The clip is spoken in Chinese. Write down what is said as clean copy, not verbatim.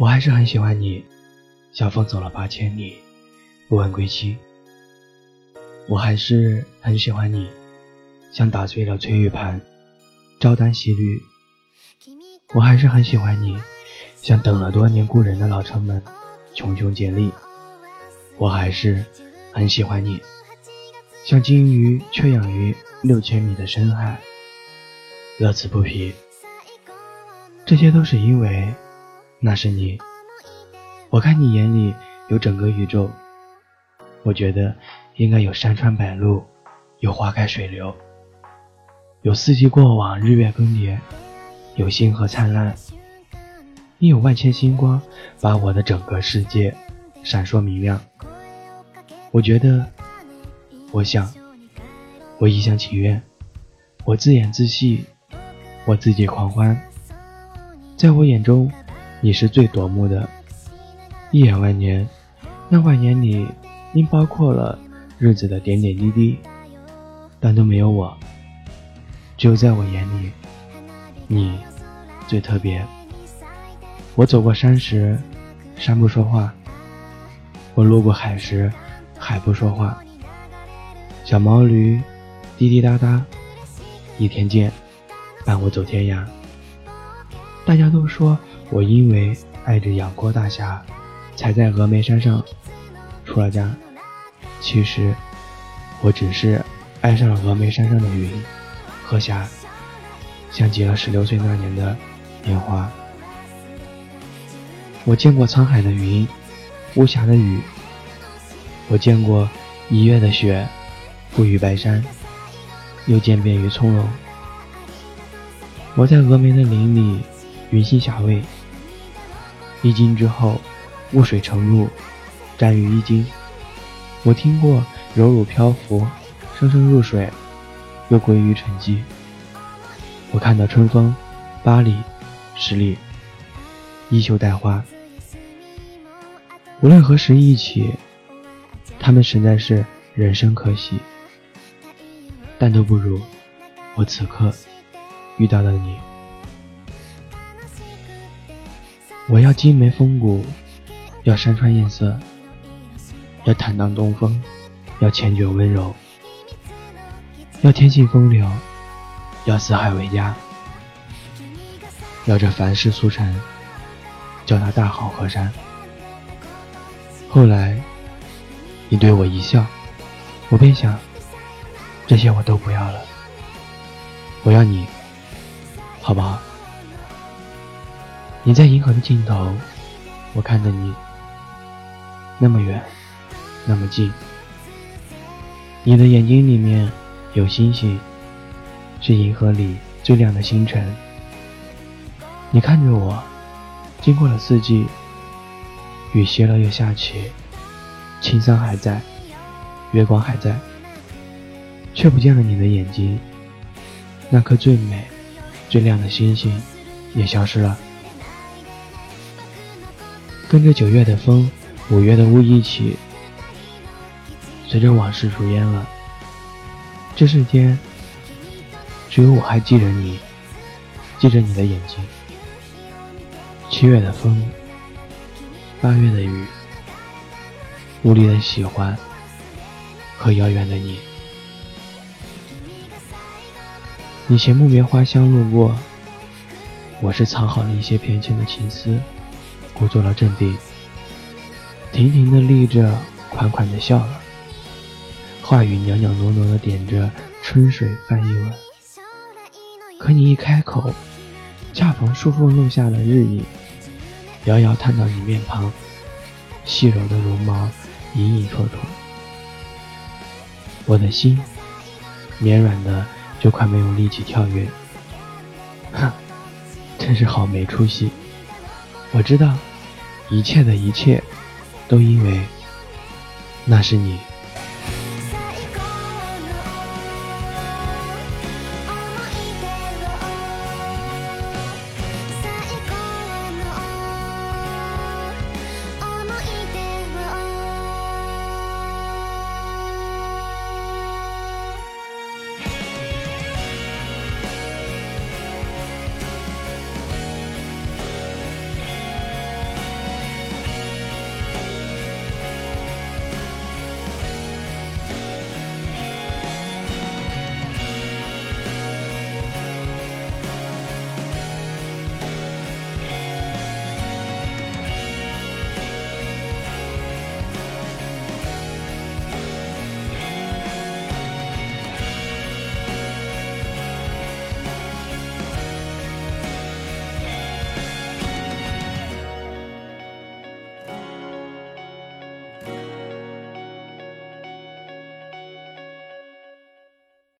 我还是很喜欢你。小风走了8000里，不问归期。我还是很喜欢你，像打碎了翠玉盘，朝单夕绿。我还是很喜欢你，像等了多年故人的老城门，茕茕孑立。我还是很喜欢你，像金鱼却养于6000米的深海，乐此不疲。这些都是因为那是你。我看你眼里有整个宇宙，我觉得应该有山川百路，有花开水流，有四季过往，日月更迭，有星河灿烂。你有万千星光，把我的整个世界闪烁明亮。我觉得，我想，我一厢情愿，我自演自戏，我自己狂欢。在我眼中，你是最夺目的。一眼万年，那万年里，您包括了日子的点点滴滴，但都没有我。只有在我眼里，你最特别。我走过山时，山不说话；我路过海时，海不说话。小毛驴滴滴答答，一天见，伴我走天涯。大家都说我因为爱着杨过大侠，才在峨眉山上出了家。其实我只是爱上了峨眉山上的云和霞，像极了16岁那年的年华。我见过沧海的云，无暇的雨。我见过一月的雪，覆于白山，又渐变于葱茏。我在峨眉的林里云心霞蔚，一经之后雾水成露，沾于衣襟。我听过柔乳漂浮，生生入水，又归于沉寂。我看到春风8里10里，衣袖带花。无论何时一起，他们实在是人生可喜，但都不如我此刻遇到了你。我要金梅风骨，要山川艳色，要坦荡东风，要缱绻温柔，要天性风流，要四海为家，要这凡世俗尘，叫他大好河山。后来你对我一笑，我便想，这些我都不要了，我要你，好不好？你在银河的尽头，我看着你，那么远，那么近。你的眼睛里面有星星，是银河里最亮的星辰。你看着我，经过了四季，雨歇了又下起，青山还在，月光还在，却不见了你的眼睛。那颗最美最亮的星星也消失了。跟着9月的风，5月的雾一起，随着往事如烟了。这世间只有我还记着你，记着你的眼睛。7月的风，8月的雨，无力的喜欢和遥远的你。你携木棉花香路过，我是藏好了一些偏浅的情思，故作了阵地，亭亭的立着，款款的笑了，话语袅袅挪挪的点着春水泛一吻。可你一开口，恰逢树缝漏下了日影，遥遥探到你面庞，细柔的绒毛隐隐绰绰，我的心绵软的就快没有力气跳跃。哼，真是好没出息。我知道一切的一切都因为那是你。